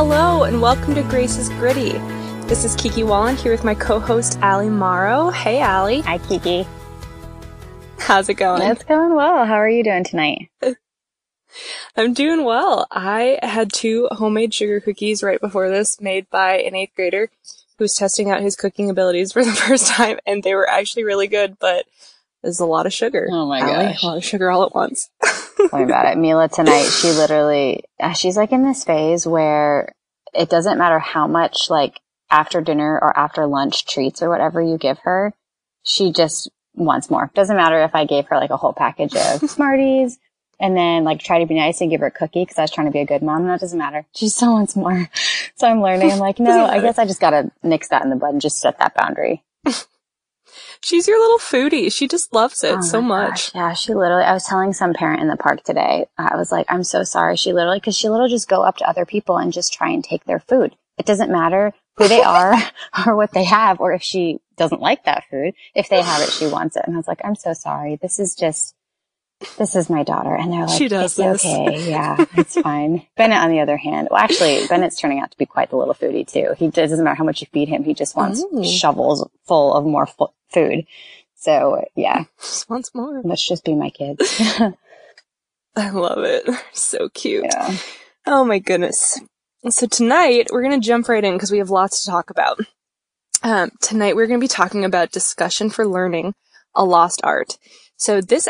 Hello and welcome to Grace's Gritty. This is Kiki Wallen here with my co-host Allie Morrow. Hey Allie. Hi Kiki. How's it going? It's going well. How are you doing tonight? I'm doing well. I had two homemade sugar cookies right before this made by an 8th grader who's testing out his cooking abilities for the first time, and they were actually really good, but there's a lot of sugar. Oh my gosh. A lot of sugar all at once. Worry about it. Mila tonight, she literally, she's like in this phase where it doesn't matter how much like after dinner or after lunch treats or whatever you give her, she just wants more. Doesn't matter if I gave her like a whole package of Smarties and then like try to be nice and give her a cookie because I was trying to be a good mom. No, it doesn't matter. She still wants more. So I'm learning. I'm like, no, I guess I just got to nix that in the bud and just set that boundary. She's your little foodie. She just loves it so much. Gosh, yeah, she literally, I was telling some parent in the park today, I was like, I'm so sorry. She literally, because she literally just go up to other people and just try and take their food. It doesn't matter who they are or what they have, or if she doesn't like that food, if they have it, she wants it. And I was like, I'm so sorry. This is my daughter. And they're like, okay. Yeah, it's fine. Bennett, on the other hand, well, actually, Bennett's turning out to be quite the little foodie too. He doesn't matter how much you feed him. He just wants shovels full of more food. So yeah. Just wants more. Let's just be my kids. I love it. They're so cute. Yeah. Oh my goodness. So tonight we're going to jump right in because we have lots to talk about. Tonight we're going to be talking about discussion for learning, a lost art. So this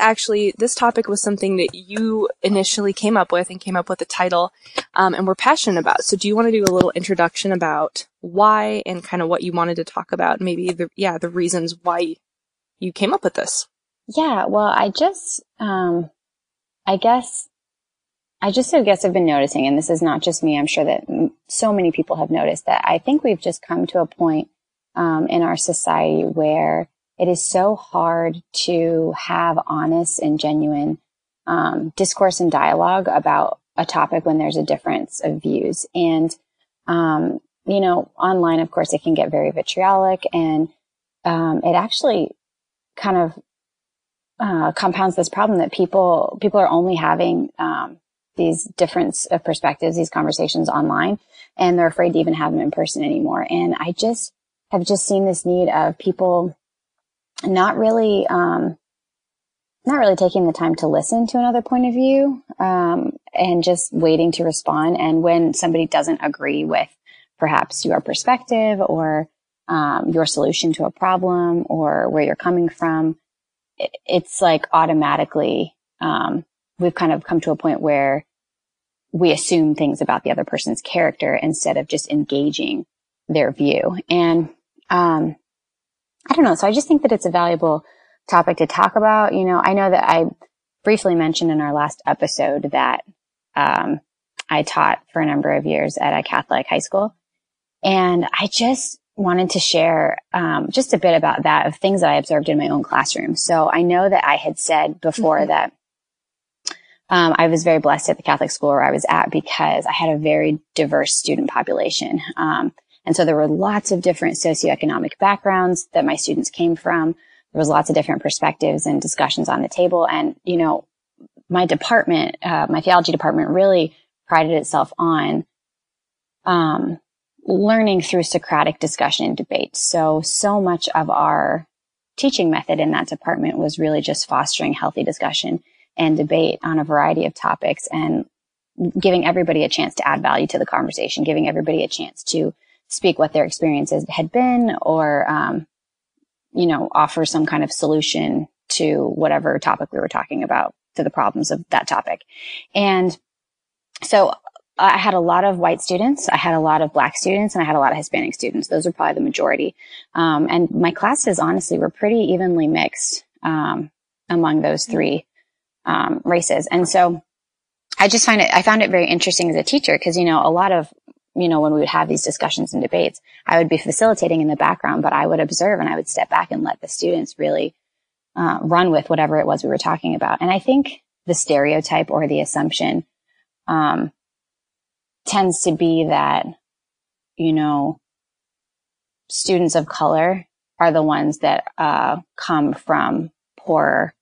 topic was something that you initially came up with the title, and were passionate about. So do you want to do a little introduction about why and kind of what you wanted to talk about? Maybe the reasons why you came up with this. Yeah. Well, I guess I've been noticing, and this is not just me. I'm sure that so many people have noticed that I think we've just come to a point, in our society where it is so hard to have honest and genuine discourse and dialogue about a topic when there's a difference of views. And, online, of course, it can get very vitriolic, and it actually kind of compounds this problem that people are only having these difference of perspectives, these conversations online, and they're afraid to even have them in person anymore. And I just have seen this need of people not really taking the time to listen to another point of view, and just waiting to respond. And when somebody doesn't agree with perhaps your perspective or, your solution to a problem or where you're coming from, it's like automatically, we've kind of come to a point where we assume things about the other person's character instead of just engaging their view. And, I don't know. So I just think that it's a valuable topic to talk about. You know, I know that I briefly mentioned in our last episode that I taught for a number of years at a Catholic high school. And I just wanted to share just a bit about that, of things that I observed in my own classroom. So I know that I had said before that I was very blessed at the Catholic school where I was at because I had a very diverse student population. And so there were lots of different socioeconomic backgrounds that my students came from. There was lots of different perspectives and discussions on the table. And, you know, my department, my theology department really prided itself on learning through Socratic discussion and debate. So much of our teaching method in that department was really just fostering healthy discussion and debate on a variety of topics and giving everybody a chance to add value to the conversation, giving everybody a chance to speak what their experiences had been, or, offer some kind of solution to whatever topic we were talking about, to the problems of that topic. And so I had a lot of white students, I had a lot of Black students, and I had a lot of Hispanic students. Those were probably the majority. And my classes, honestly, were pretty evenly mixed among those three races. And so I found it very interesting as a teacher because, a lot of, when we would have these discussions and debates, I would be facilitating in the background, but I would observe and I would step back and let the students really run with whatever it was we were talking about. And I think the stereotype or the assumption tends to be that, students of color are the ones that come from poorer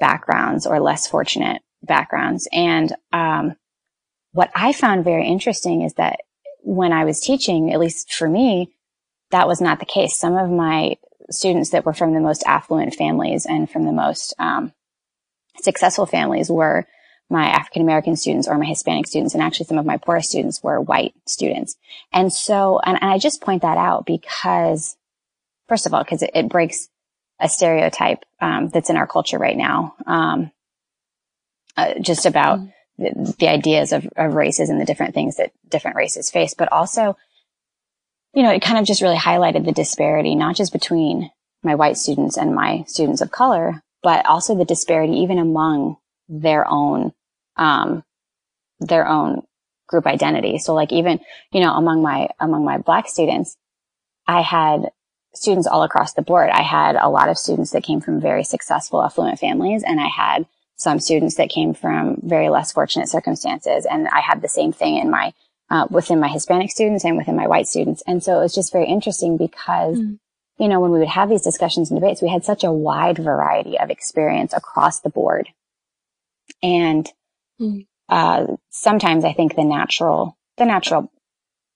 backgrounds or less fortunate backgrounds. And what I found very interesting is that when I was teaching, at least for me, that was not the case. Some of my students that were from the most affluent families and from the most successful families were my African-American students or my Hispanic students. And actually some of my poorest students were white students. And so, and I just point that out because, first of all, because it breaks a stereotype that's in our culture right now, just about the ideas of races and the different things that different races face. But also, you know, it kind of just really highlighted the disparity, not just between my white students and my students of color, but also the disparity even among their own group identity. So like even, you know, among my Black students, I had students all across the board. I had a lot of students that came from very successful, affluent families, and I had some students that came from very less fortunate circumstances. And I had the same thing in my within my Hispanic students and within my white students. And so it was just very interesting because, you know, when we would have these discussions and debates, we had such a wide variety of experience across the board. And sometimes I think the natural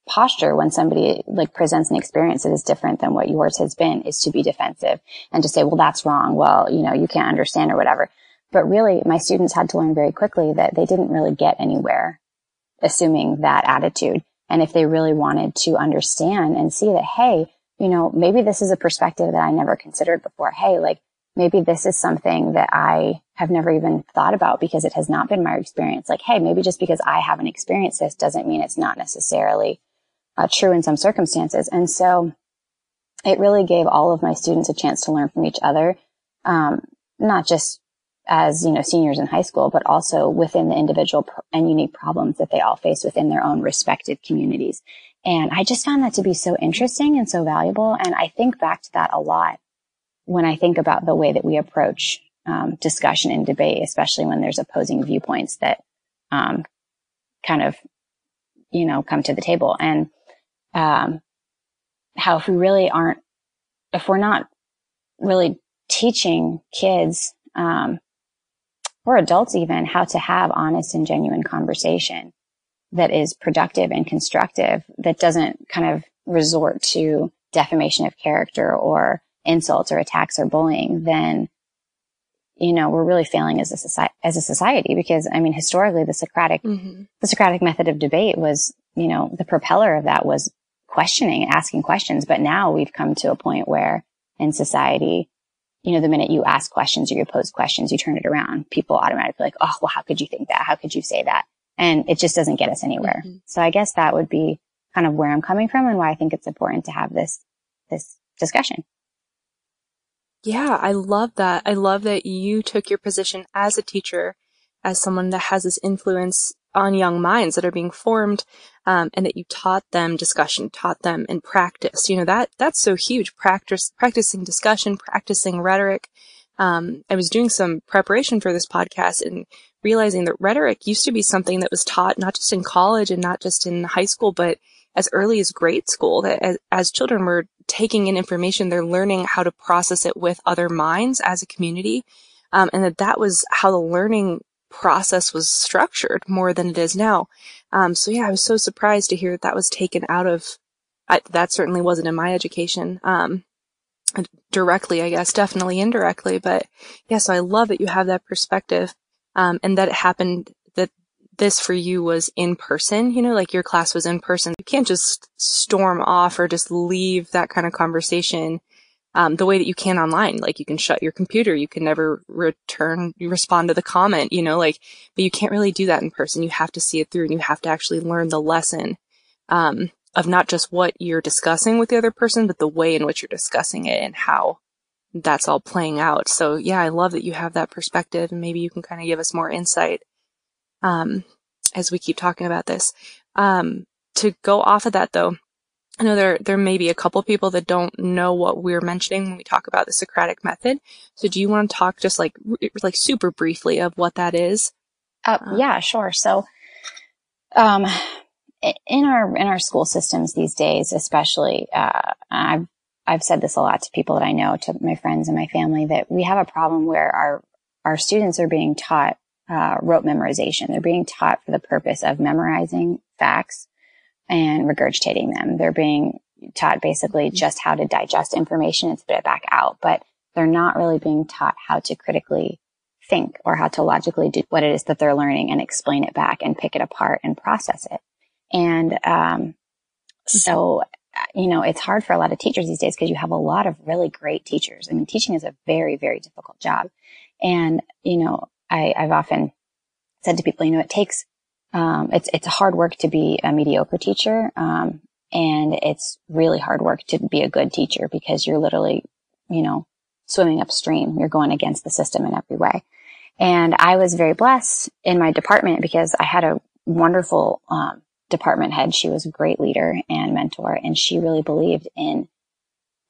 posture when somebody like presents an experience that is different than what yours has been is to be defensive and to say, well, that's wrong. Well, you know, you can't understand or whatever. But really, my students had to learn very quickly that they didn't really get anywhere assuming that attitude. And if they really wanted to understand and see that, hey, you know, maybe this is a perspective that I never considered before. Hey, like maybe this is something that I have never even thought about because it has not been my experience. Like, hey, maybe just because I haven't experienced this doesn't mean it's not necessarily true in some circumstances. And so it really gave all of my students a chance to learn from each other, not just as, you know, seniors in high school, but also within the individual and unique problems that they all face within their own respective communities. And I just found that to be so interesting and so valuable. And I think back to that a lot when I think about the way that we approach discussion and debate, especially when there's opposing viewpoints that kind of, you know, come to the table. And how if we're not really teaching kids or adults even, how to have honest and genuine conversation that is productive and constructive, that doesn't kind of resort to defamation of character or insults or attacks or bullying, then, you know, we're really failing as a society, because, I mean, historically, the Socratic method of debate was, you know, the propeller of that was questioning, asking questions. But now we've come to a point where in society, you know, the minute you ask questions or you pose questions, you turn it around. People automatically like, oh, well, how could you think that? How could you say that? And it just doesn't get us anywhere. Mm-hmm. So I guess that would be kind of where I'm coming from and why I think it's important to have this discussion. Yeah, I love that. I love that you took your position as a teacher, as someone that has this influence on young minds that are being formed, and that you taught them discussion, taught them and practice. You know, that's so huge. Practicing discussion, practicing rhetoric. I was doing some preparation for this podcast and realizing that rhetoric used to be something that was taught not just in college and not just in high school, but as early as grade school, that as children were taking in information, they're learning how to process it with other minds as a community. And that was how the learning process was structured more than it is now. So yeah, I was so surprised to hear that was taken out of, that certainly wasn't in my education, directly, I guess, definitely indirectly, but yeah, so I love that you have that perspective, and that it happened, that this for you was in person, you know, like your class was in person. You can't just storm off or just leave that kind of conversation the way that you can online. Like you can shut your computer, you can never respond to the comment, you know, like, but you can't really do that in person. You have to see it through and you have to actually learn the lesson, of not just what you're discussing with the other person, but the way in which you're discussing it and how that's all playing out. So yeah, I love that you have that perspective and maybe you can kind of give us more insight, as we keep talking about this. To go off of that though, I know there may be a couple people that don't know what we're mentioning when we talk about the Socratic method. So do you want to talk just like super briefly of what that is? Yeah, sure. So, in our school systems these days, especially, I've said this a lot to people that I know, to my friends and my family, that we have a problem where our students are being taught, rote memorization. They're being taught for the purpose of memorizing facts and regurgitating them. They're being taught basically just how to digest information and spit it back out, but they're not really being taught how to critically think or how to logically do what it is that they're learning and explain it back and pick it apart and process it. And so, you know, it's hard for a lot of teachers these days because you have a lot of really great teachers. I mean, teaching is a very, very difficult job. And, you know, I've often said to people, you know, it takes, it's hard work to be a mediocre teacher. And it's really hard work to be a good teacher because you're literally, you know, swimming upstream. You're going against the system in every way. And I was very blessed in my department because I had a wonderful, department head. She was a great leader and mentor, and she really believed in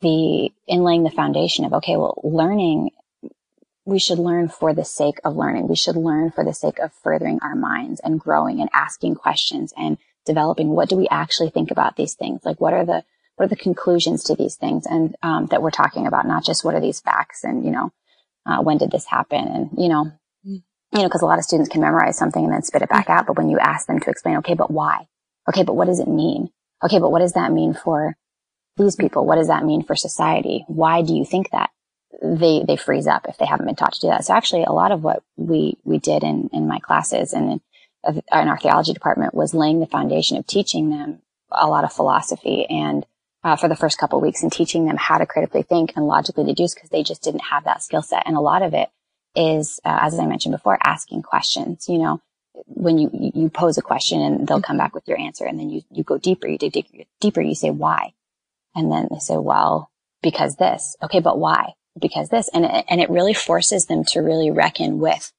laying the foundation of, okay, well, learning, we should learn for the sake of learning. We should learn for the sake of furthering our minds and growing and asking questions and developing. What do we actually think about these things? Like, what are the conclusions to these things? And, that we're talking about, not just what are these facts and, you know, when did this happen? And, you know, cause a lot of students can memorize something and then spit it back out. But when you ask them to explain, okay, but why? Okay, but what does it mean? Okay, but what does that mean for these people? What does that mean for society? Why do you think that? They freeze up if they haven't been taught to do that. So actually a lot of what we did in my classes and in our theology department was laying the foundation of teaching them a lot of philosophy and for the first couple of weeks, and teaching them how to critically think and logically deduce, because they just didn't have that skill set. And a lot of it is, as I mentioned before, asking questions. You know, when you pose a question and they'll come back with your answer, and then you go deeper, you dig deeper, you say why, and then they say, well, because this. Okay, but why? Because this. And it really forces them to really reckon with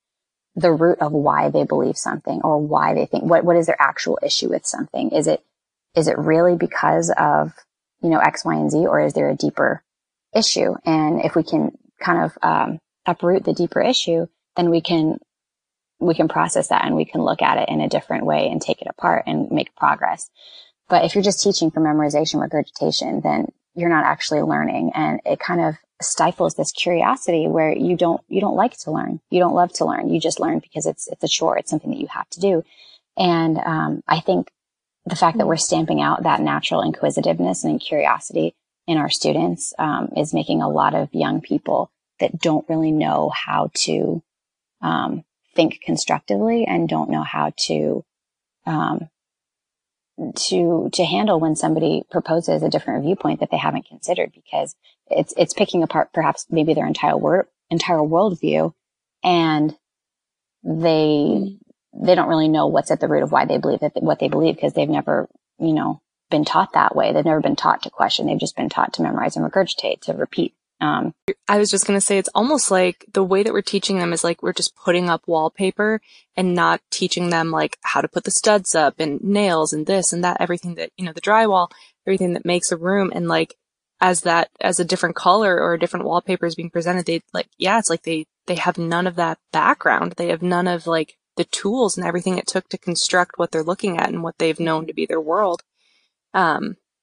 the root of why they believe something or why they think, what is their actual issue with something? Is it really because of, you know, X, Y, and Z, or is there a deeper issue? And if we can kind of uproot the deeper issue, then we can process that, and we can look at it in a different way and take it apart and make progress. But if you're just teaching for memorization, regurgitation, then you're not actually learning. And it kind of stifles this curiosity where you don't like to learn. You don't love to learn. You just learn because it's a chore. It's something that you have to do. And I think the fact that we're stamping out that natural inquisitiveness and curiosity in our students is making a lot of young people that don't really know how to think constructively and don't know how to handle when somebody proposes a different viewpoint that they haven't considered, because it's picking apart perhaps maybe their entire worldview, and they don't really know what's at the root of why they believe that what they believe, because they've never, you know, been taught that way. They've never been taught to question. They've just been taught to memorize and regurgitate, to repeat. I was just going to say, it's almost like the way that we're teaching them is like we're just putting up wallpaper and not teaching them like how to put the studs up and nails and this and that, everything that, you know, the drywall, everything that makes a room. And like, as a different color or a different wallpaper is being presented, they like, yeah, it's like they have none of that background. They have none of like the tools and everything it took to construct what they're looking at and what they've known to be their world.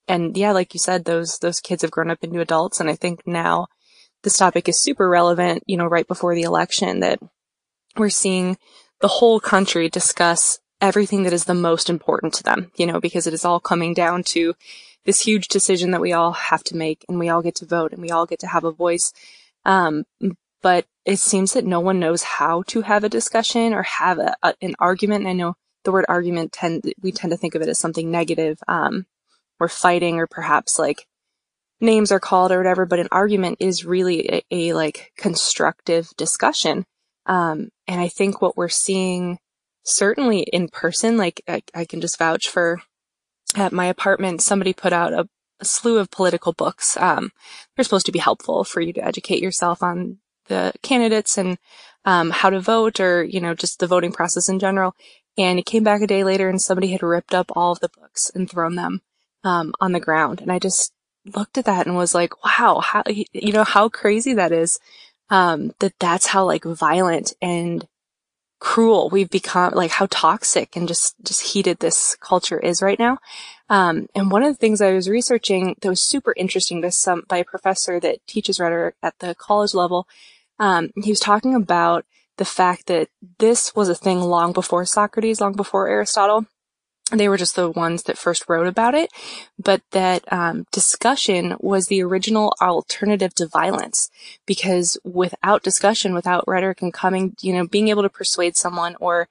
And yeah, like you said, those kids have grown up into adults. And I think now this topic is super relevant, you know, right before the election, that we're seeing the whole country discuss everything that is the most important to them, you know, because it is all coming down to this huge decision that we all have to make, and we all get to vote, and we all get to have a voice. But it seems that no one knows how to have a discussion or have an argument. And I know the word argument we tend to think of it as something negative. Or fighting, or perhaps like names are called or whatever, but an argument is really a like constructive discussion. And I think what we're seeing certainly in person, like I can just vouch for at my apartment, somebody put out a slew of political books. They're supposed to be helpful for you to educate yourself on the candidates and how to vote, or, you know, just the voting process in general. And it came back a day later and somebody had ripped up all of the books and thrown them on the ground. And I just looked at that and was like, wow, how, you know, how crazy that is, that's how like violent and cruel we've become, like how toxic and just heated this culture is right now. And one of the things I was researching that was super interesting by a professor that teaches rhetoric at the college level, he was talking about the fact that this was a thing long before Socrates, long before Aristotle. They were just the ones that first wrote about it, but that discussion was the original alternative to violence, because without discussion, without rhetoric and being able to persuade someone or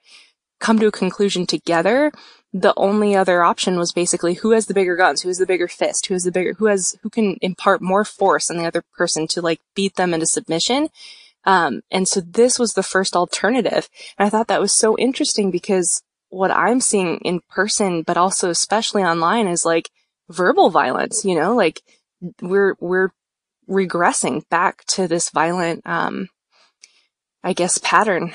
come to a conclusion together, the only other option was basically who has the bigger guns, who has the bigger fist, who can impart more force on the other person to beat them into submission. And so this was the first alternative. And I thought that was so interesting because what I'm seeing in person, but also especially online, is verbal violence, we're regressing back to this violent, pattern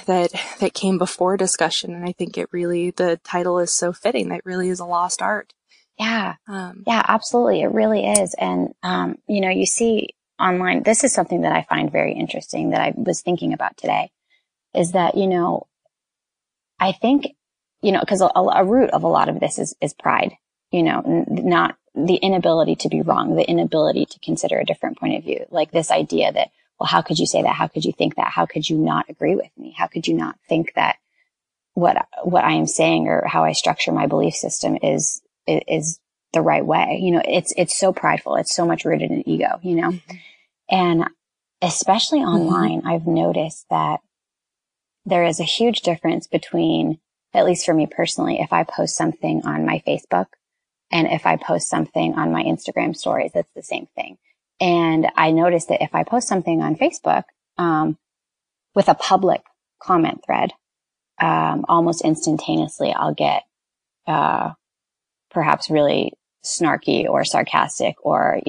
that came before discussion. And I think the title is so fitting. That really is a lost art. Yeah. Yeah, absolutely. It really is. And, you see online, this is something that I find very interesting that I was thinking about today is that, I think, because a root of a lot of this is pride, not the inability to be wrong, the inability to consider a different point of view, this idea that, well, how could you say that? How could you think that? How could you not agree with me? How could you not think that what I am saying or how I structure my belief system is the right way? It's so prideful. It's so much rooted in ego, and especially online, I've noticed that there is a huge difference between, at least for me personally, if I post something on my Facebook and if I post something on my Instagram stories, that's the same thing. And I noticed that if I post something on Facebook, with a public comment thread, almost instantaneously, I'll get, perhaps really snarky or sarcastic or,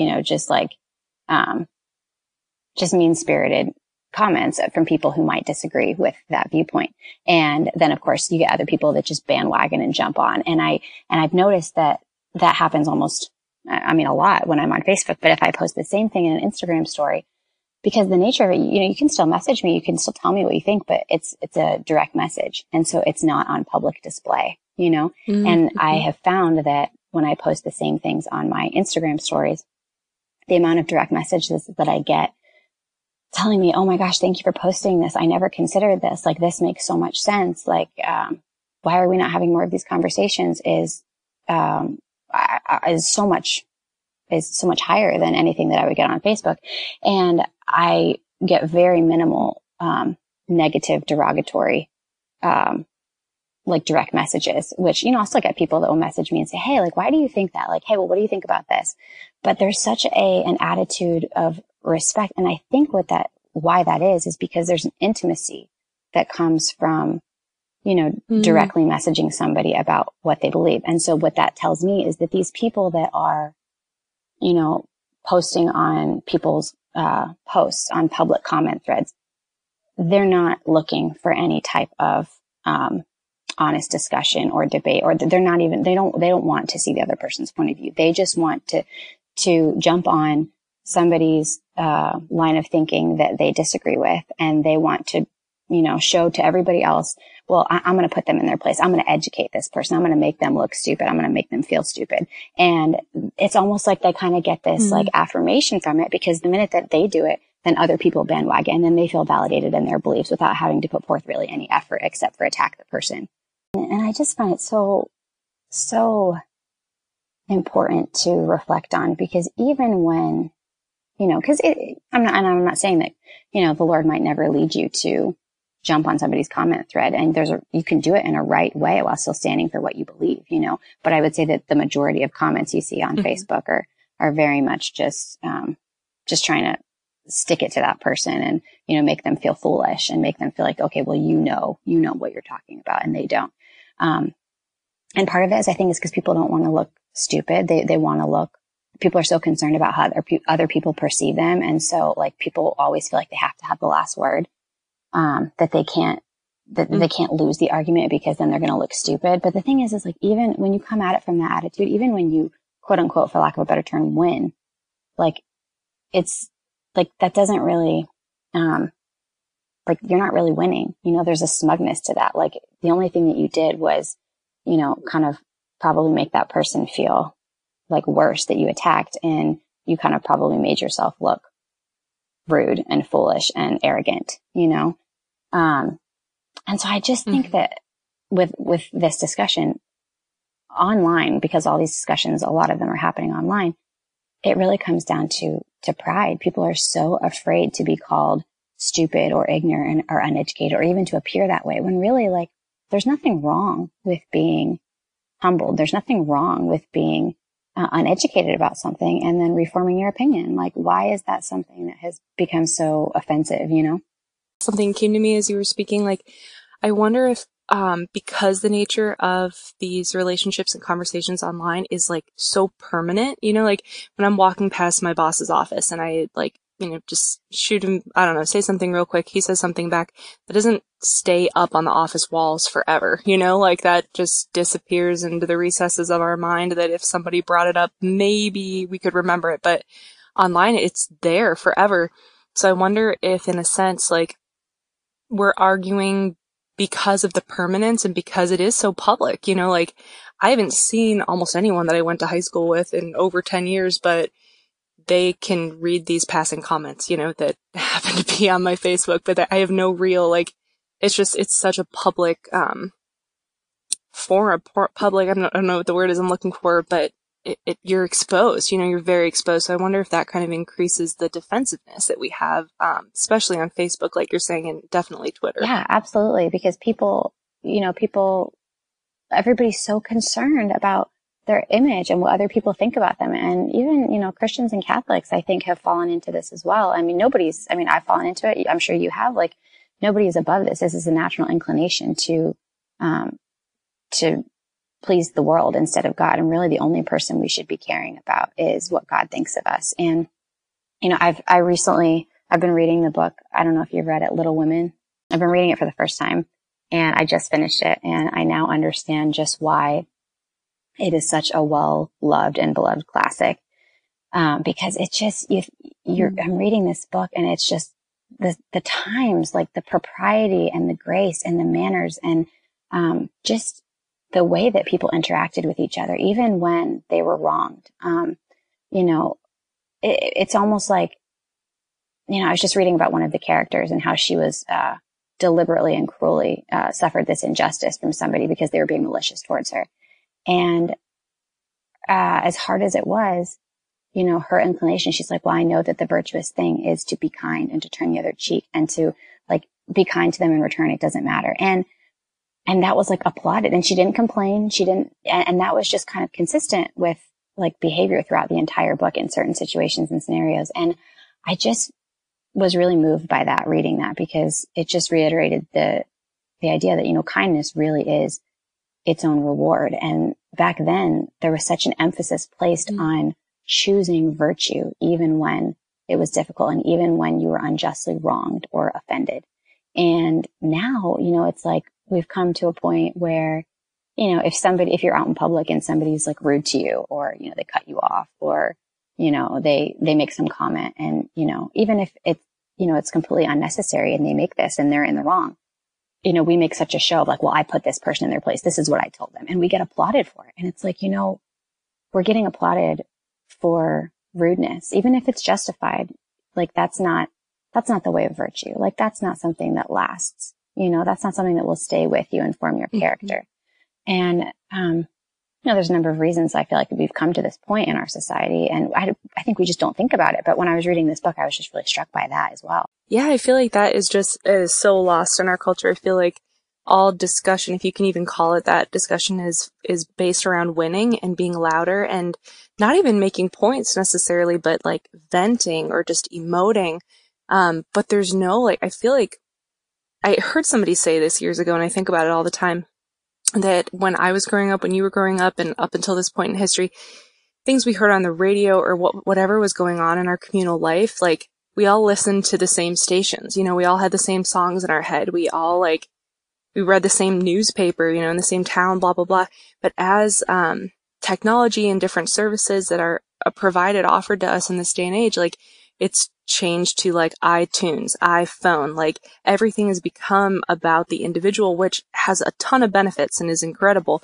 just mean-spirited comments from people who might disagree with that viewpoint. And then of course you get other people that just bandwagon and jump on. And I've noticed that happens almost, a lot when I'm on Facebook, but if I post the same thing in an Instagram story, because the nature of it, you can still message me, you can still tell me what you think, but it's a direct message. And so it's not on public display, Mm-hmm. And I have found that when I post the same things on my Instagram stories, the amount of direct messages that I get telling me, oh my gosh, thank you for posting this. I never considered this. This makes so much sense. Why are we not having more of these conversations is so much higher than anything that I would get on Facebook. And I get very minimal, negative, derogatory, direct messages, which, I'll still get people that will message me and say, hey, why do you think that? Hey, well, what do you think about this? But there's such an attitude of respect. And I think why that is because there's an intimacy that comes from, directly messaging somebody about what they believe. And so what that tells me is that these people that are, posting on people's, posts on public comment threads, they're not looking for any type of, honest discussion or debate, or they don't want to see the other person's point of view. They just want to jump on somebody's, line of thinking that they disagree with. And they want to, show to everybody else, well, I'm going to put them in their place. I'm going to educate this person. I'm going to make them look stupid. I'm going to make them feel stupid. And it's almost like they kind of get this affirmation from it, because the minute that they do it, then other people bandwagon and then they feel validated in their beliefs without having to put forth really any effort except for attack the person. And I just find it so, so important to reflect on, because even when, I'm not saying that, the Lord might never lead you to jump on somebody's comment thread, and you can do it in a right way while still standing for what you believe, but I would say that the majority of comments you see on Facebook are very much just trying to stick it to that person and, make them feel foolish and make them feel like, okay, well, you know what you're talking about, and they don't. And part of it is, I think, is because people don't want to look stupid. They want to look, people are so concerned about how other people perceive them. And so people always feel like they have to have the last word. That they can't, they can't lose the argument, because then they're going to look stupid. But the thing is even when you come at it from that attitude, even when you quote unquote, for lack of a better term, win, that doesn't really, you're not really winning. There's a smugness to that. The only thing that you did was, kind of probably make that person feel worse that you attacked, and you kind of probably made yourself look rude and foolish and arrogant, And so I just think that with this discussion, online, because all these discussions, a lot of them are happening online, it really comes down to pride. People are so afraid to be called stupid or ignorant or uneducated, or even to appear that way, when really, like, there's nothing wrong with being humbled. There's nothing wrong with being uneducated about something and then reforming your opinion. Like, why is that something that has become so offensive, you know? Something came to me as you were speaking, like, I wonder if because the nature of these relationships and conversations online is, like, so permanent, you know, like when I'm walking past my boss's office and I, like, you know, just shoot him, I don't know, say something real quick, he says something back, that doesn't stay up on the office walls forever, you know, like that just disappears into the recesses of our mind, that if somebody brought it up, maybe we could remember it, but online it's there forever. So I wonder if, in a sense, like, we're arguing because of the permanence and because it is so public, you know, like, I haven't seen almost anyone that I went to high school with in over 10 years, but they can read these passing comments, you know, that happen to be on my Facebook, but that I have no real, like, it's just, it's such a public forum, public, I don't know what the word is I'm looking for, but it you're exposed, you know, you're very exposed. So I wonder if that kind of increases the defensiveness that we have, especially on Facebook, like you're saying, and definitely Twitter. Yeah, absolutely. Because people, you know, everybody's so concerned about their image and what other people think about them. And even, you know, Christians and Catholics, I think, have fallen into this as well. I mean, I've fallen into it. I'm sure you have. Like, nobody is above this. This is a natural inclination to please the world instead of God. And really the only person we should be caring about is what God thinks of us. And, you know, I've been reading the book. I don't know if you've read it, Little Women. I've been reading it for the first time and I just finished it. And I now understand just why it is such a well-loved and beloved classic, because it just, I'm reading this book and it's just the times, like the propriety and the grace and the manners and just the way that people interacted with each other, even when they were wronged. You know, it's almost like, you know, I was just reading about one of the characters and how she was deliberately and cruelly suffered this injustice from somebody because they were being malicious towards her. And as hard as it was, you know, her inclination, she's like, well, I know that the virtuous thing is to be kind and to turn the other cheek and to, like, be kind to them in return. It doesn't matter. And that was, like, applauded, and she didn't complain. She didn't. And that was just kind of consistent with, like, behavior throughout the entire book in certain situations and scenarios. And I just was really moved by that, reading that, because it just reiterated the idea that, you know, kindness really is its own reward. And back then there was such an emphasis placed on choosing virtue, even when it was difficult and even when you were unjustly wronged or offended. And now, you know, it's like we've come to a point where, you know, if you're out in public and somebody's, like, rude to you, or, you know, they cut you off, or, you know, they make some comment, and, you know, even if it's, you know, it's completely unnecessary and they make this and they're in the wrong, you know, we make such a show of, like, well, I put this person in their place. This is what I told them. And we get applauded for it. And it's like, you know, we're getting applauded for rudeness, even if it's justified. Like, that's not the way of virtue. Like, that's not something that lasts, you know, that's not something that will stay with you and form your character. Mm-hmm. And, you know, there's a number of reasons I feel like we've come to this point in our society. And I think we just don't think about it. But when I was reading this book, I was just really struck by that as well. Yeah, I feel like that is so lost in our culture. I feel like all discussion, if you can even call it that, discussion is based around winning and being louder and not even making points necessarily, but, like, venting or just emoting. But there's no, like, I feel like I heard somebody say this years ago, and I think about it all the time, that when I was growing up, when you were growing up, and up until this point in history, things we heard on the radio or whatever was going on in our communal life, like, we all listened to the same stations, you know, we all had the same songs in our head. We all, like, we read the same newspaper, you know, in the same town, blah, blah, blah. But as technology and different services that are offered to us in this day and age, like, it's changed to, like, iTunes, iPhone, like, everything has become about the individual, which has a ton of benefits and is incredible.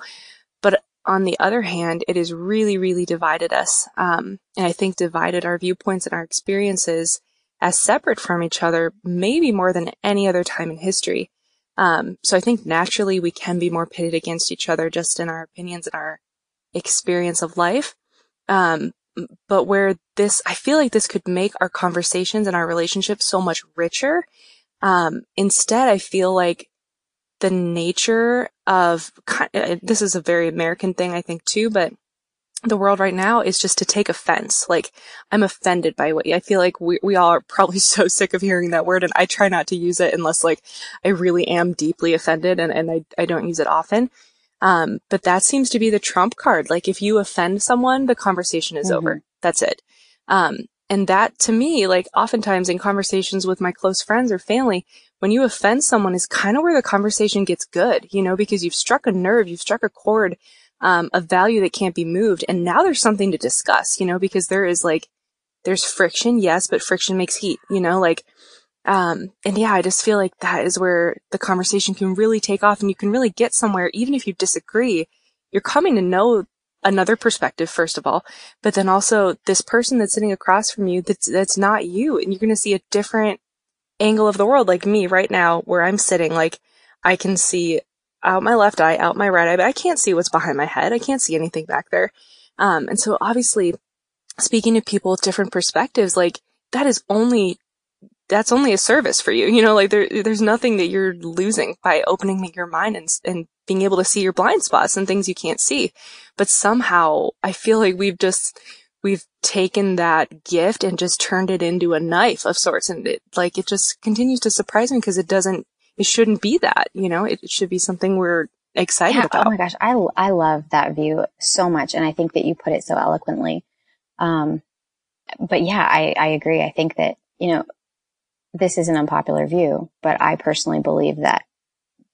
But on the other hand, it has really, really divided us. And I think divided our viewpoints and our experiences as separate from each other, maybe more than any other time in history. So I think naturally we can be more pitted against each other just in our opinions and our experience of life. But where this, I feel like this could make our conversations and our relationships so much richer. Instead, I feel like the nature of, this is a very American thing, I think, too, but the world right now is just to take offense. Like, I'm offended by what I feel like we all are probably so sick of hearing that word, and I try not to use it unless like I really am deeply offended, and I don't use it often. But that seems to be the trump card. Like, if you offend someone, the conversation is over. That's it. And that, to me, like, oftentimes in conversations with my close friends or family, when you offend someone is kind of where the conversation gets good, you know, because you've struck a nerve, you've struck a chord, of value that can't be moved. And now there's something to discuss, you know, because there is like, there's friction. Yes, but friction makes heat, you know, like, and yeah, I just feel like that is where the conversation can really take off, and you can really get somewhere. Even if you disagree, you're coming to know another perspective, first of all, but then also this person that's sitting across from you, that's not you. And you're going to see a different angle of the world. Like me right now, where I'm sitting, like I can see out my left eye, out my right eye, but I can't see what's behind my head. I can't see anything back there. And so obviously speaking to people with different perspectives, like that's only a service for you. You know, like there's nothing that you're losing by opening your mind and being able to see your blind spots and things you can't see. But somehow I feel like we've taken that gift and just turned it into a knife of sorts. And it just continues to surprise me, because it shouldn't be that, you know, it should be something we're excited about. Oh my gosh. I love that view so much. And I think that you put it so eloquently. But yeah, I agree. I think that, you know, this is an unpopular view, but I personally believe that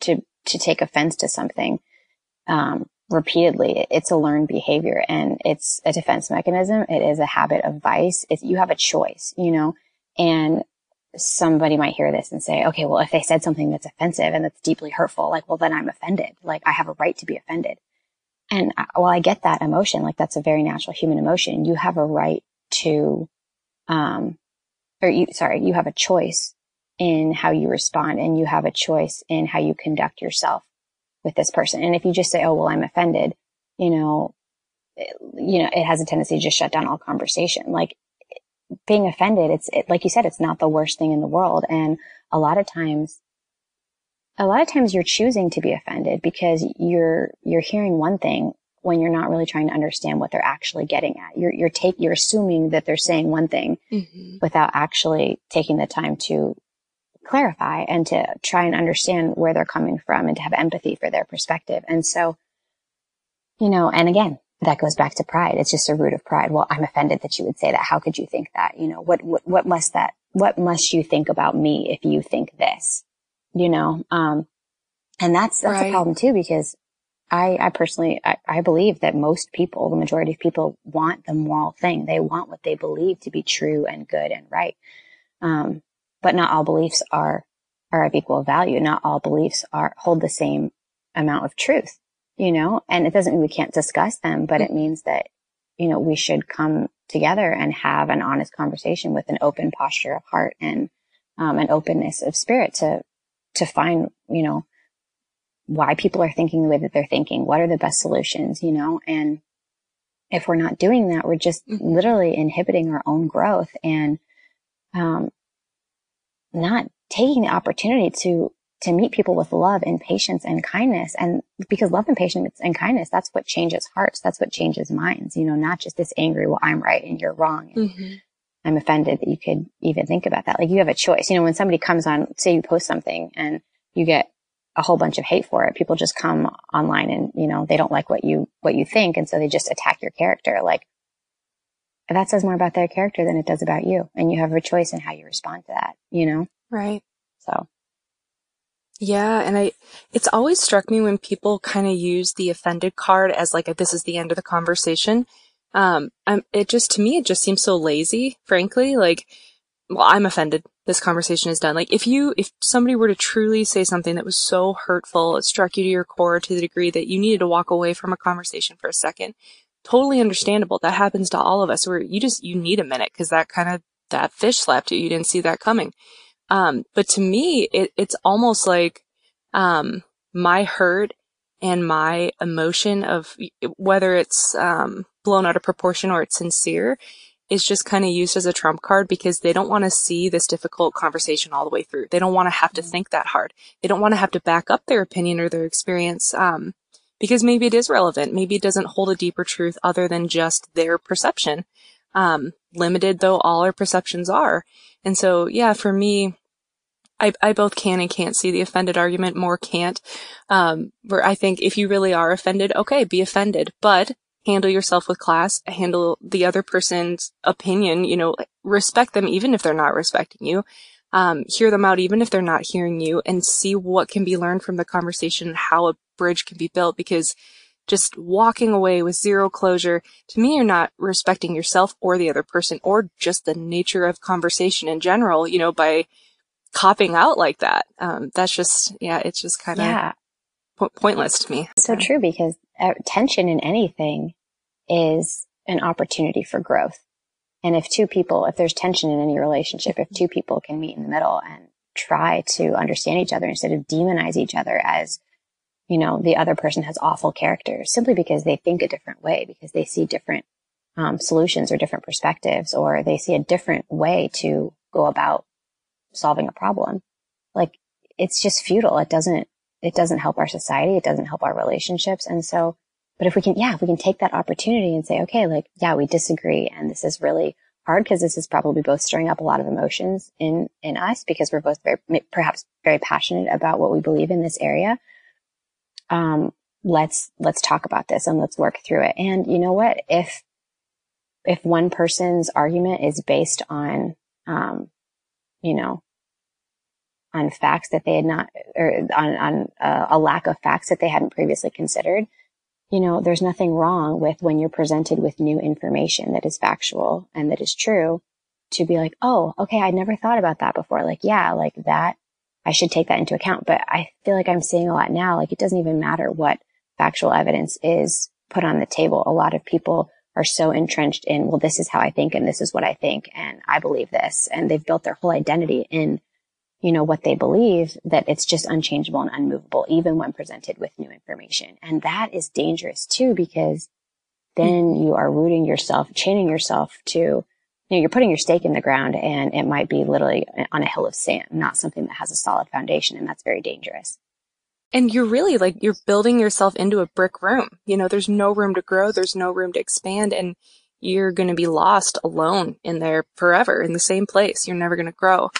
to take offense to something, repeatedly, it's a learned behavior, and it's a defense mechanism. It is a habit of vice. You have a choice, you know, and somebody might hear this and say, okay, well, if they said something that's offensive and that's deeply hurtful, like, well, then I'm offended. Like, I have a right to be offended. And I get that emotion. Like, that's a very natural human emotion. You have a right to, you have a choice in how you respond, and you have a choice in how you conduct yourself with this person. And if you just say, oh, well, I'm offended, you know, it has a tendency to just shut down all conversation. Like, being offended, like you said, it's not the worst thing in the world. And a lot of times you're choosing to be offended because you're hearing one thing when you're not really trying to understand what they're actually getting at. You're assuming that they're saying one thing without actually taking the time to clarify and to try and understand where they're coming from and to have empathy for their perspective. And so, you know, and again, that goes back to pride. It's just a root of pride. Well, I'm offended that you would say that. How could you think that? You know, what must you think about me if you think this, you know? And that's right. A problem too, because I personally believe that most people, the majority of people, want the moral thing. They want what they believe to be true and good and right. But not all beliefs are of equal value. Not all beliefs hold the same amount of truth. You know, and it doesn't mean we can't discuss them, but it means that, you know, we should come together and have an honest conversation with an open posture of heart and an openness of spirit to find, you know, why people are thinking the way that they're thinking. What are the best solutions, you know? And if we're not doing that, we're just literally inhibiting our own growth and not taking the opportunity to meet people with love and patience and kindness. And because love and patience and kindness, that's what changes hearts. That's what changes minds, you know, not just this angry, well, I'm right and you're wrong. And I'm offended that you could even think about that. Like, you have a choice. You know, when somebody comes on, say you post something and you get a whole bunch of hate for it, people just come online and, you know, they don't like what you think. And so they just attack your character. Like, that says more about their character than it does about you. And you have a choice in how you respond to that, you know? Right. So. Yeah. And it's always struck me when people kind of use the offended card as like, this is the end of the conversation. It just seems so lazy, frankly. Like, well, I'm offended. This conversation is done. Like, if somebody were to truly say something that was so hurtful, it struck you to your core to the degree that you needed to walk away from a conversation for a second, totally understandable. That happens to all of us, where you need a minute, 'cause that fish slapped you. You didn't see that coming. But to me, it's almost like, my hurt and my emotion of whether it's blown out of proportion or it's sincere is just kind of used as a trump card, because they don't want to see this difficult conversation all the way through. They don't want to have to think that hard. They don't want to have to back up their opinion or their experience, because maybe it is relevant. Maybe it doesn't hold a deeper truth other than just their perception. Limited though all our perceptions are. And so, yeah, for me, I both can and can't see the offended argument, more can't, where I think if you really are offended, okay, be offended, but handle yourself with class, handle the other person's opinion, you know, respect them even if they're not respecting you, hear them out even if they're not hearing you, and see what can be learned from the conversation, how a bridge can be built. Because just walking away with zero closure, to me, you're not respecting yourself or the other person or just the nature of conversation in general, you know, by copping out like that. That's just, yeah, it's just kind of pointless to me. So true, because tension in anything is an opportunity for growth. And if there's tension in any relationship, if two people can meet in the middle and try to understand each other instead of demonize each other as, you know, the other person has awful character simply because they think a different way, because they see different solutions or different perspectives, or they see a different way to go about solving a problem. Like, it's just futile. It doesn't help our society. It doesn't help our relationships. And so, but if we can take that opportunity and say, okay, like, yeah, we disagree. And this is really hard because this is probably both stirring up a lot of emotions in us, because we're both perhaps very passionate about what we believe in this area. Let's talk about this and let's work through it. And you know what, if one person's argument is based on, you know, on facts that they had not, or on a lack of facts that they hadn't previously considered, you know, there's nothing wrong with, when you're presented with new information that is factual and that is true, to be like, oh, okay, I never thought about that before. Like, yeah, like that, I should take that into account. But I feel like I'm seeing a lot now, like, it doesn't even matter what factual evidence is put on the table. A lot of people are so entrenched in, well, this is how I think, and this is what I think, and I believe this. And they've built their whole identity in, you know, what they believe, that it's just unchangeable and unmovable, even when presented with new information. And that is dangerous too, because then you are rooting yourself, chaining yourself to, you know, you're putting your stake in the ground, and it might be literally on a hill of sand, not something that has a solid foundation. And that's very dangerous. And you're really, like, you're building yourself into a brick room. You know, there's no room to grow. There's no room to expand. And you're going to be lost alone in there forever, in the same place. You're never going to grow.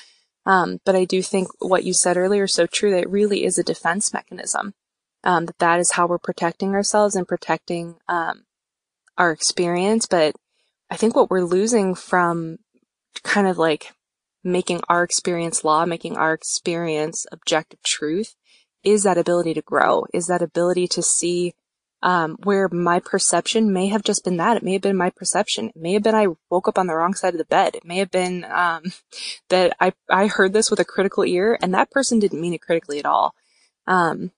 But I do think what you said earlier is so true, that it really is a defense mechanism, that is how we're protecting ourselves and protecting our experience. But I think what we're losing from kind of like making our experience law, making our experience objective truth, is that ability to grow, is that ability to see where my perception may have just been that. It may have been my perception. It may have been I woke up on the wrong side of the bed. It may have been that I heard this with a critical ear, and that person didn't mean it critically at all. And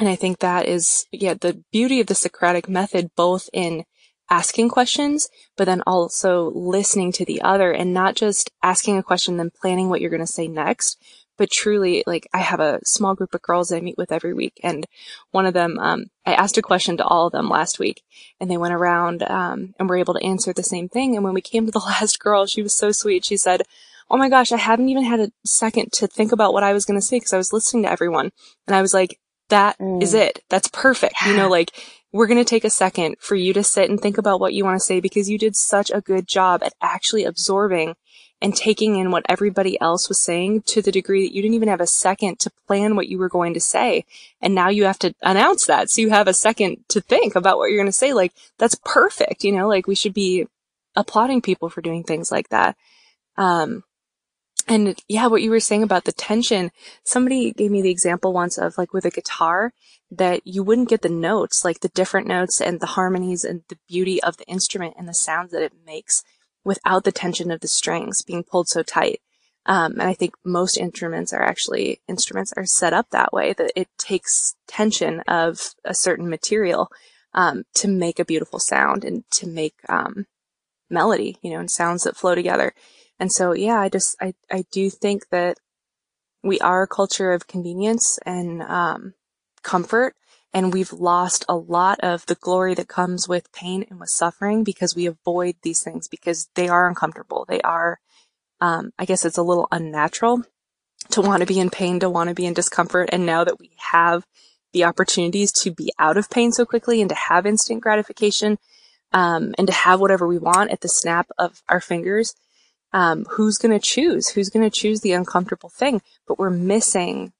I think that is, yeah, the beauty of the Socratic method, both in asking questions, but then also listening to the other, and not just asking a question, then planning what you're going to say next. But truly, like, I have a small group of girls I meet with every week, and one of them, I asked a question to all of them last week, and they went around and were able to answer the same thing. And when we came to the last girl, she was so sweet. She said, oh my gosh, I haven't even had a second to think about what I was going to say because I was listening to everyone. And I was like, that is it. That's perfect. Yeah. You know, like, we're going to take a second for you to sit and think about what you want to say, because you did such a good job at actually absorbing and taking in what everybody else was saying, to the degree that you didn't even have a second to plan what you were going to say. And now you have to announce that, so you have a second to think about what you're going to say. Like, that's perfect. You know, like, we should be applauding people for doing things like that. And yeah, what you were saying about the tension, somebody gave me the example once of, like, with a guitar, that you wouldn't get the notes, like the different notes and the harmonies and the beauty of the instrument and the sounds that it makes, without the tension of the strings being pulled so tight. And I think most instruments are set up that way, that it takes tension of a certain material to make a beautiful sound and to make melody, you know, and sounds that flow together. And so, yeah, I do think that we are a culture of convenience and comfort. and we've lost a lot of the glory that comes with pain and with suffering because we avoid these things because they are uncomfortable. They are, I guess it's a little unnatural to want to be in pain, to want to be in discomfort. And now that we have the opportunities to be out of pain so quickly and to have instant gratification, and to have whatever we want at the snap of our fingers, who's going to choose? Who's going to choose the uncomfortable thing? But we're missing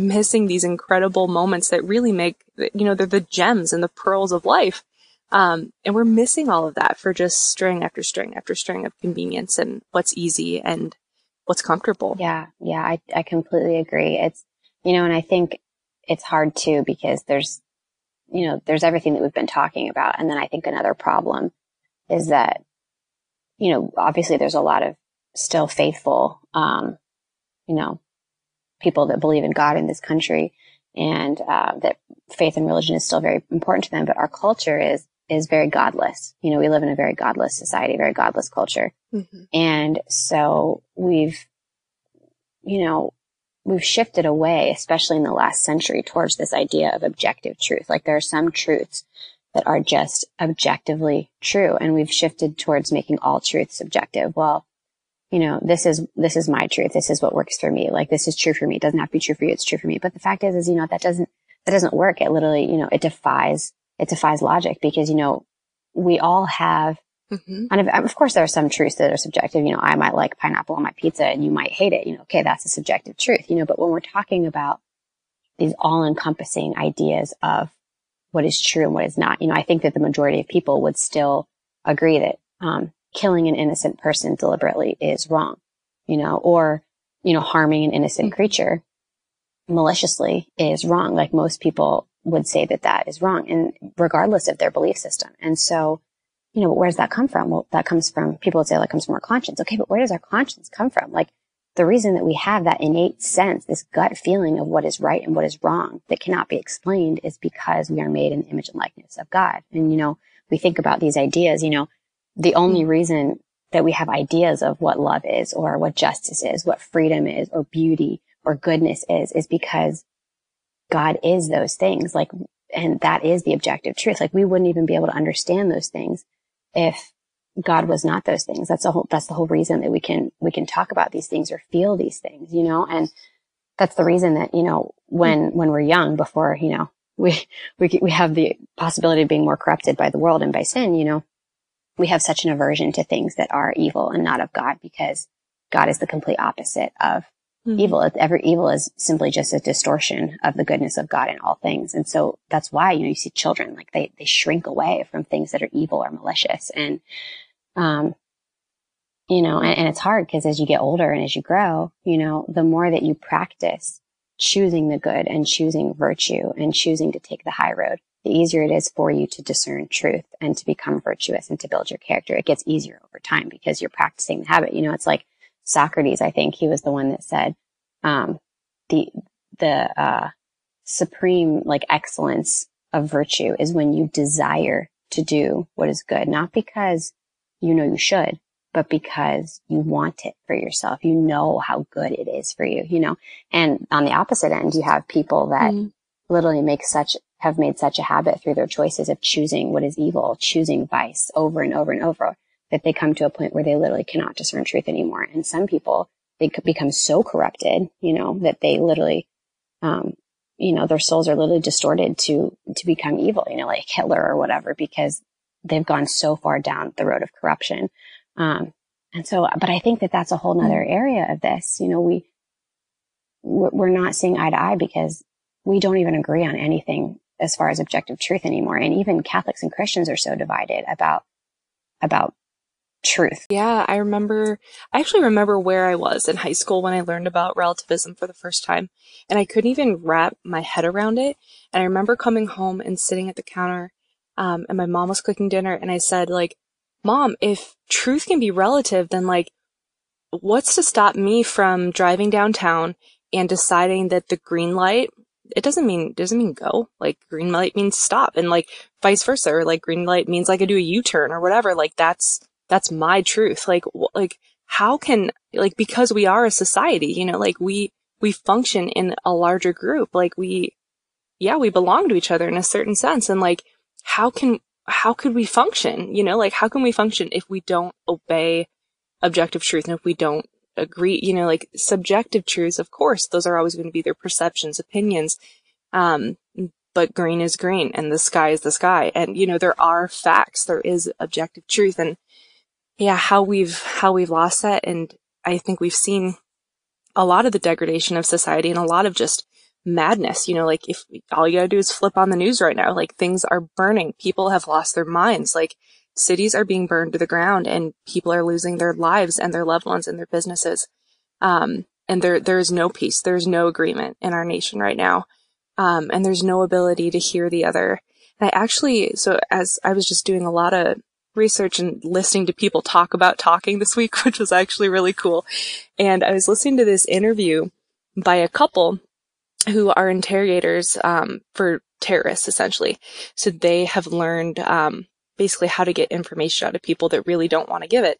these incredible moments that really make, you know, they're the gems and the pearls of life. And we're missing all of that for just string after string after string of convenience and what's easy and what's comfortable. Yeah. I completely agree. It's, you know, and I think it's hard too, because there's everything that we've been talking about. And then I think another problem is that, you know, obviously there's a lot of still faithful, you know, people that believe in God in this country, and that faith and religion is still very important to them. But our culture is very godless. You know, we live in a very godless society, very godless culture. Mm-hmm. And so we've shifted away, especially in the last century, towards this idea of objective truth. Like there are some truths that are just objectively true, and we've shifted towards making all truth subjective. Well, you know, this is my truth. This is what works for me. Like this is true for me. It doesn't have to be true for you. It's true for me. But the fact is, you know, that doesn't work. It literally, you know, it defies logic, because, you know, we all have, mm-hmm. and of course there are some truths that are subjective. You know, I might like pineapple on my pizza and you might hate it. You know, okay, that's a subjective truth, you know, but when we're talking about these all encompassing ideas of what is true and what is not, you know, I think that the majority of people would still agree that, killing an innocent person deliberately is wrong, you know, or, you know, harming an innocent creature maliciously is wrong. Like most people would say that is wrong, and regardless of their belief system. And so, you know, where does that come from? Well, that comes from, people would say that comes from our conscience. Okay, but where does our conscience come from? Like the reason that we have that innate sense, this gut feeling of what is right and what is wrong that cannot be explained, is because we are made in the image and likeness of God. And, you know, we think about these ideas, you know, the only reason that we have ideas of what love is, or what justice is, what freedom is, or beauty or goodness is because God is those things. Like, and that is the objective truth. Like we wouldn't even be able to understand those things if God was not those things. That's the whole reason that we can talk about these things or feel these things, you know, and that's the reason that, you know, when we're young, before, you know, we have the possibility of being more corrupted by the world and by sin, you know, we have such an aversion to things that are evil and not of God, because God is the complete opposite of evil. Every evil is simply just a distortion of the goodness of God in all things. And so that's why, you know, you see children, like they shrink away from things that are evil or malicious. And, you know, and it's hard, because as you get older and as you grow, you know, the more that you practice choosing the good and choosing virtue and choosing to take the high road, the easier it is for you to discern truth and to become virtuous and to build your character. It gets easier over time because you're practicing the habit. You know, it's like Socrates, I think he was the one that said, the supreme, like, excellence of virtue is when you desire to do what is good, not because you know you should, but because you want it for yourself. You know how good it is for you, you know? And on the opposite end, you have people that literally have made such a habit through their choices of choosing what is evil, choosing vice over and over and over, that they come to a point where they literally cannot discern truth anymore. And some people, they become so corrupted, you know, that they literally, you know, their souls are literally distorted to become evil, you know, like Hitler or whatever, because they've gone so far down the road of corruption. And so, but I think that that's a whole nother area of this. You know, we're not seeing eye to eye because we don't even agree on anything as far as objective truth anymore. And even Catholics and Christians are so divided about truth. Yeah. I actually remember where I was in high school when I learned about relativism for the first time, and I couldn't even wrap my head around it. And I remember coming home and sitting at the counter, and my mom was cooking dinner, and I said, like, Mom, if truth can be relative, then, like, what's to stop me from driving downtown and deciding that the green light, it doesn't mean go, like green light means stop, and like vice versa, or like green light means like I do a U-turn or whatever. Like that's my truth. Like, how can, like, because we are a society, you know, like we function in a larger group. Like we, yeah, we belong to each other in a certain sense. And like, how could we function? You know, like, how can we function if we don't obey objective truth? And if we don't agree, you know, like subjective truths, of course, those are always going to be their perceptions, opinions. But green is green and the sky is the sky. And, you know, there are facts, there is objective truth. And yeah, how we've lost that. And I think we've seen a lot of the degradation of society and a lot of just madness, you know, like if all you gotta do is flip on the news right now, like things are burning. People have lost their minds. Like cities are being burned to the ground and people are losing their lives and their loved ones and their businesses. And there is no peace. There's no agreement in our nation right now. And there's no ability to hear the other. And so as I was just doing a lot of research and listening to people talk about talking this week, which was actually really cool. And I was listening to this interview by a couple who are interrogators, for terrorists, essentially. So they have learned, basically how to get information out of people that really don't want to give it.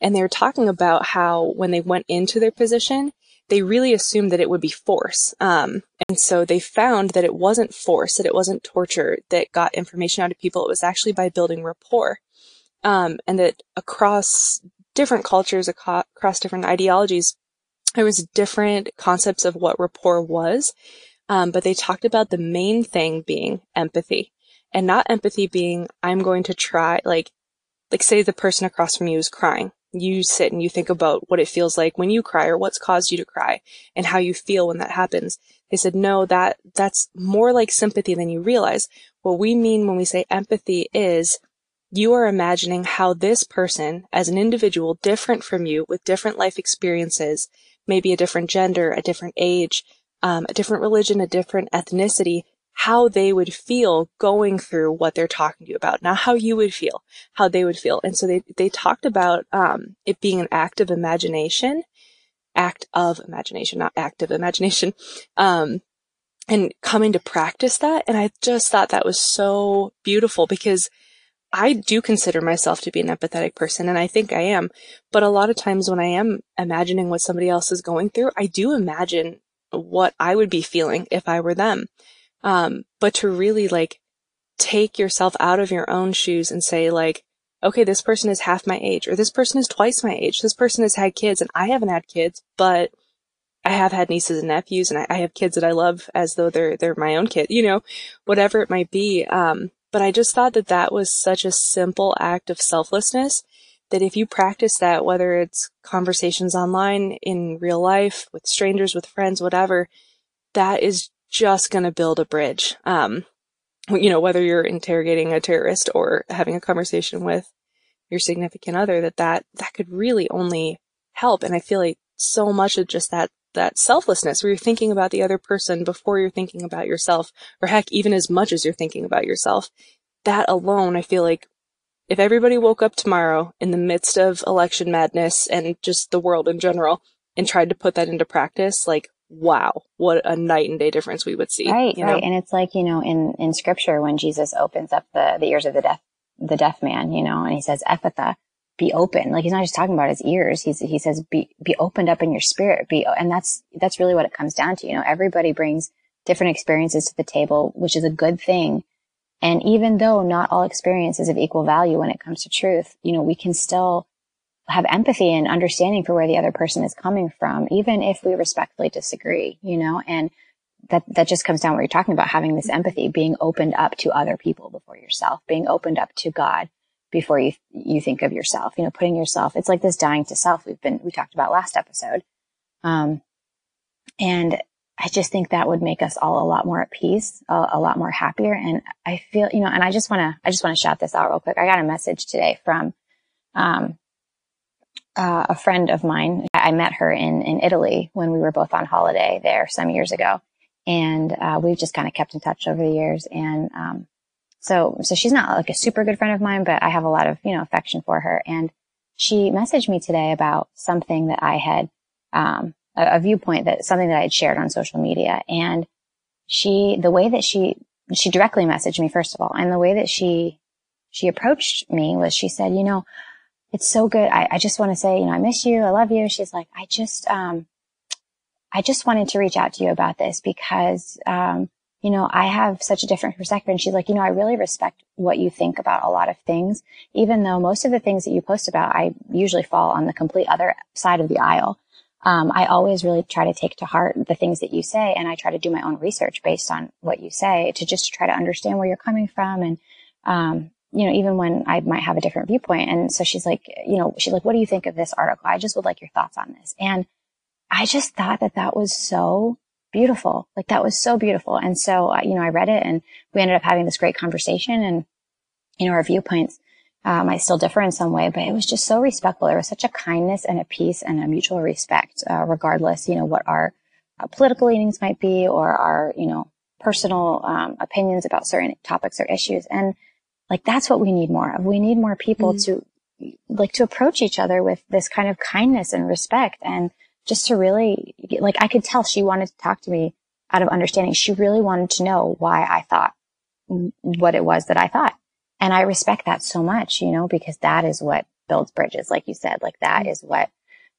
And they were talking about how when they went into their position, they really assumed that it would be force. And so they found that it wasn't force, that it wasn't torture that got information out of people. It was actually by building rapport. And that across different cultures, across different ideologies, there was different concepts of what rapport was. But they talked about the main thing being empathy, and not empathy being, I'm going to try, like say the person across from you is crying. You sit and you think about what it feels like when you cry or what's caused you to cry and how you feel when that happens. They said, no, that's more like sympathy than you realize. What we mean when we say empathy is you are imagining how this person as an individual different from you with different life experiences, maybe a different gender, a different age, a different religion, a different ethnicity, how they would feel going through what they're talking to you about, not how you would feel, how they would feel. And so they talked about it being an act of imagination, not active imagination, and coming to practice that. And I just thought that was so beautiful because I do consider myself to be an empathetic person, and I think I am. But a lot of times when I am imagining what somebody else is going through, I do imagine what I would be feeling if I were them. But to really like take yourself out of your own shoes and say like, okay, this person is half my age, or this person is twice my age. This person has had kids and I haven't had kids, but I have had nieces and nephews, and I have kids that I love as though they're my own kid, you know, whatever it might be. But I just thought that was such a simple act of selflessness that if you practice that, whether it's conversations online, in real life, with strangers, with friends, whatever, that is just going to build a bridge. You know, whether you're interrogating a terrorist or having a conversation with your significant other, that could really only help. And I feel like so much of just that selflessness where you're thinking about the other person before you're thinking about yourself, or heck, even as much as you're thinking about yourself, that alone, I feel like if everybody woke up tomorrow in the midst of election madness and just the world in general and tried to put that into practice, like, wow, what a night and day difference we would see. Right, you know? Right. And it's like, you know, in scripture, when Jesus opens up the ears of the deaf man, you know, and he says, Ephatha, be open. Like, he's not just talking about his ears. He says, be opened up in your spirit. And that's really what it comes down to. You know, everybody brings different experiences to the table, which is a good thing. And even though not all experiences of equal value when it comes to truth, you know, we can still have empathy and understanding for where the other person is coming from, even if we respectfully disagree, you know, and that just comes down to what you're talking about, having this empathy, being opened up to other people before yourself, being opened up to God before you think of yourself, you know, putting yourself, it's like this dying to self we talked about last episode. And I just think that would make us all a lot more at peace, a lot more happier. And I feel, you know, and I just want to shout this out real quick. I got a message today from, a friend of mine. I met her in Italy when we were both on holiday there some years ago. And, we've just kind of kept in touch over the years. And, so she's not like a super good friend of mine, but I have a lot of, you know, affection for her. And she messaged me today about something that I had, a viewpoint that something that I had shared on social media. And the way that she directly messaged me, first of all, and the way that she approached me was, she said, you know, it's so good. I just want to say, you know, I miss you. I love you. She's like, I just wanted to reach out to you about this because, you know, I have such a different perspective. And she's like, you know, I really respect what you think about a lot of things, even though most of the things that you post about, I usually fall on the complete other side of the aisle. I always really try to take to heart the things that you say. And I try to do my own research based on what you say to just try to understand where you're coming from. And, you know, even when I might have a different viewpoint. And so she's like, you know, she's like, what do you think of this article? I just would like your thoughts on this. And I just thought that that was so beautiful. Like, that was so beautiful. And so, you know, I read it and we ended up having this great conversation, and, you know, our viewpoints might still differ in some way, but it was just so respectful. There was such a kindness and a peace and a mutual respect, regardless, you know, what our political leanings might be, or our, you know, personal opinions about certain topics or issues. And like, that's what we need more of. We need more people to like, to approach each other with this kind of kindness and respect, and just to really, like, I could tell she wanted to talk to me out of understanding. She really wanted to know why I thought what it was that I thought. And I respect that so much, you know, because that is what builds bridges. Like you said, like, that is what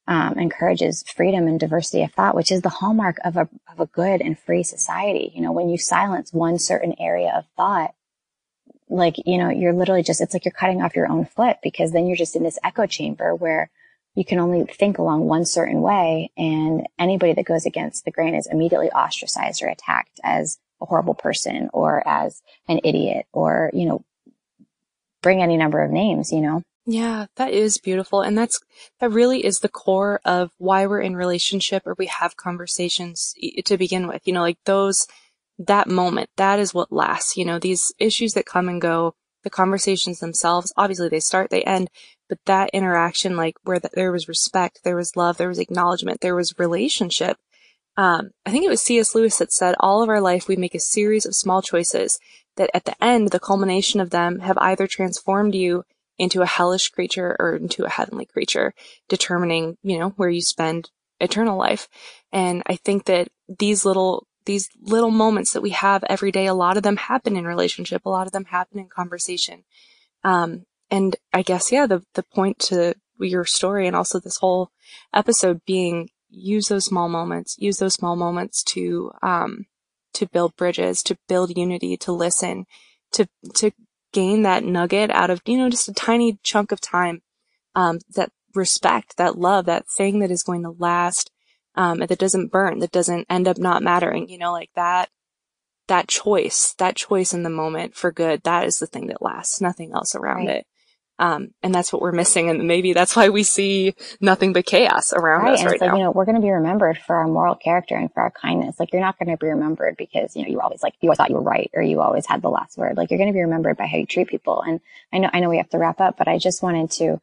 encourages freedom and diversity of thought, which is the hallmark of a good and free society. You know, when you silence one certain area of thought, like, you know, you're literally just, it's like you're cutting off your own foot, because then you're just in this echo chamber where you can only think along one certain way, and anybody that goes against the grain is immediately ostracized or attacked as a horrible person, or as an idiot, or, you know, bring any number of names, you know? Yeah, that is beautiful. And that really is the core of why we're in relationship, or we have conversations to begin with, you know, like, that moment, that is what lasts, you know, these issues that come and go, the conversations themselves, obviously they start, they end, but that interaction, like, where there was respect, there was love, there was acknowledgement, there was relationship. I think it was C.S. Lewis that said, all of our life, we make a series of small choices that at the end, the culmination of them have either transformed you into a hellish creature or into a heavenly creature, determining, you know, where you spend eternal life. And I think that these little moments that we have every day, a lot of them happen in relationship, a lot of them happen in conversation. And I guess, yeah, the point to your story, and also this whole episode, being use those small moments to build bridges, to build unity, to listen, to gain that nugget out of, you know, just a tiny chunk of time, that respect, that love, that thing that is going to last, and that doesn't burn, that doesn't end up not mattering, you know, like that choice in the moment for good, that is the thing that lasts, nothing else around it. And that's what we're missing. And maybe that's why we see nothing but chaos around us right now. Like, you know, we're going to be remembered for our moral character and for our kindness. Like, you're not going to be remembered because, you know, you always thought you were right, or you always had the last word. Like, you're going to be remembered by how you treat people. And I know we have to wrap up, but I just wanted to,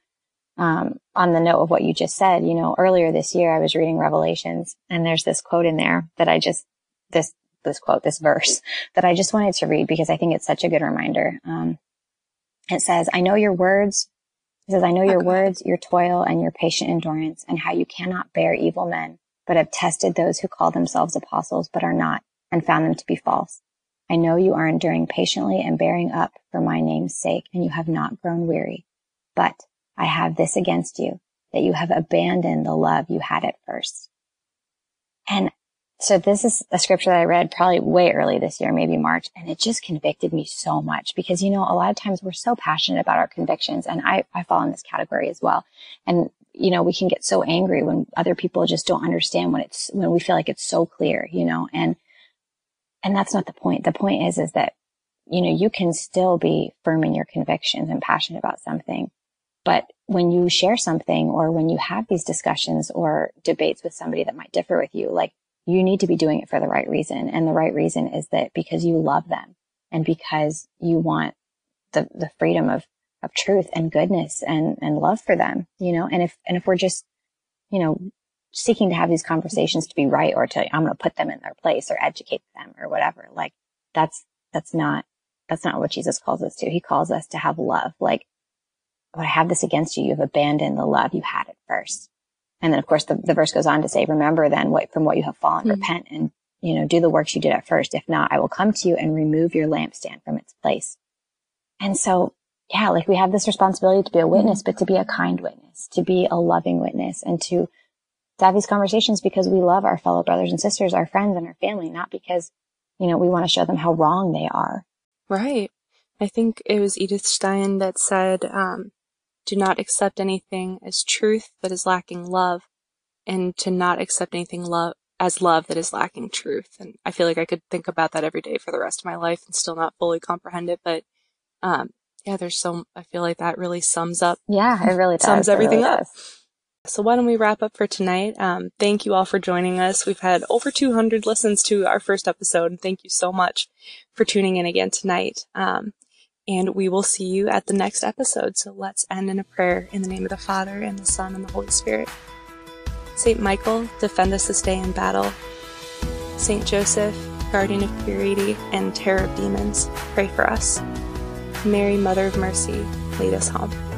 on the note of what you just said, you know, earlier this year, I was reading Revelations, and there's this quote in there that this verse that I just wanted to read, because I think it's such a good reminder. It says, I know your words, your toil, and your patient endurance, and how you cannot bear evil men, but have tested those who call themselves apostles, but are not, and found them to be false. I know you are enduring patiently and bearing up for my name's sake, and you have not grown weary. But I have this against you, that you have abandoned the love you had at first. And so this is a scripture that I read probably way early this year, maybe March, and it just convicted me so much, because, you know, a lot of times we're so passionate about our convictions, and I fall in this category as well. And, you know, we can get so angry when other people just don't understand when we feel like it's so clear, you know, and that's not the point. The point is that, you know, you can still be firm in your convictions and passionate about something. But when you share something, or when you have these discussions or debates with somebody that might differ with you, like, you need to be doing it for the right reason. And the right reason is that because you love them, and because you want the freedom of truth and goodness and love for them, you know. And if we're just, you know, seeking to have these conversations to be right, or to, I'm going to put them in their place, or educate them, or whatever, like, that's not what Jesus calls us to. He calls us to have love. Like, but I have this against you, you have abandoned the love you had at first. And then, of course, the verse goes on to say, remember then from what you have fallen, repent, and, you know, do the works you did at first. If not, I will come to you and remove your lampstand from its place. And so, yeah, like, we have this responsibility to be a witness, but to be a kind witness, to be a loving witness, and to have these conversations because we love our fellow brothers and sisters, our friends, and our family, not because You know, we want to show them how wrong they are. Right. I think it was Edith Stein that said, do not accept anything as truth that is lacking love, and to not accept anything as love that is lacking truth. And I feel like I could think about that every day for the rest of my life and still not fully comprehend it. But yeah, I feel like that really sums up. Yeah, it really does. Sums everything up. So why don't we wrap up for tonight? Thank you all for joining us. We've had over 200 listens to our first episode, and thank you so much for tuning in again tonight. And we will see you at the next episode. So let's end in a prayer in the name of the Father, and the Son, and the Holy Spirit. Saint Michael, defend us this day in battle. Saint Joseph, guardian of purity and terror of demons, pray for us. Mary, Mother of Mercy, lead us home.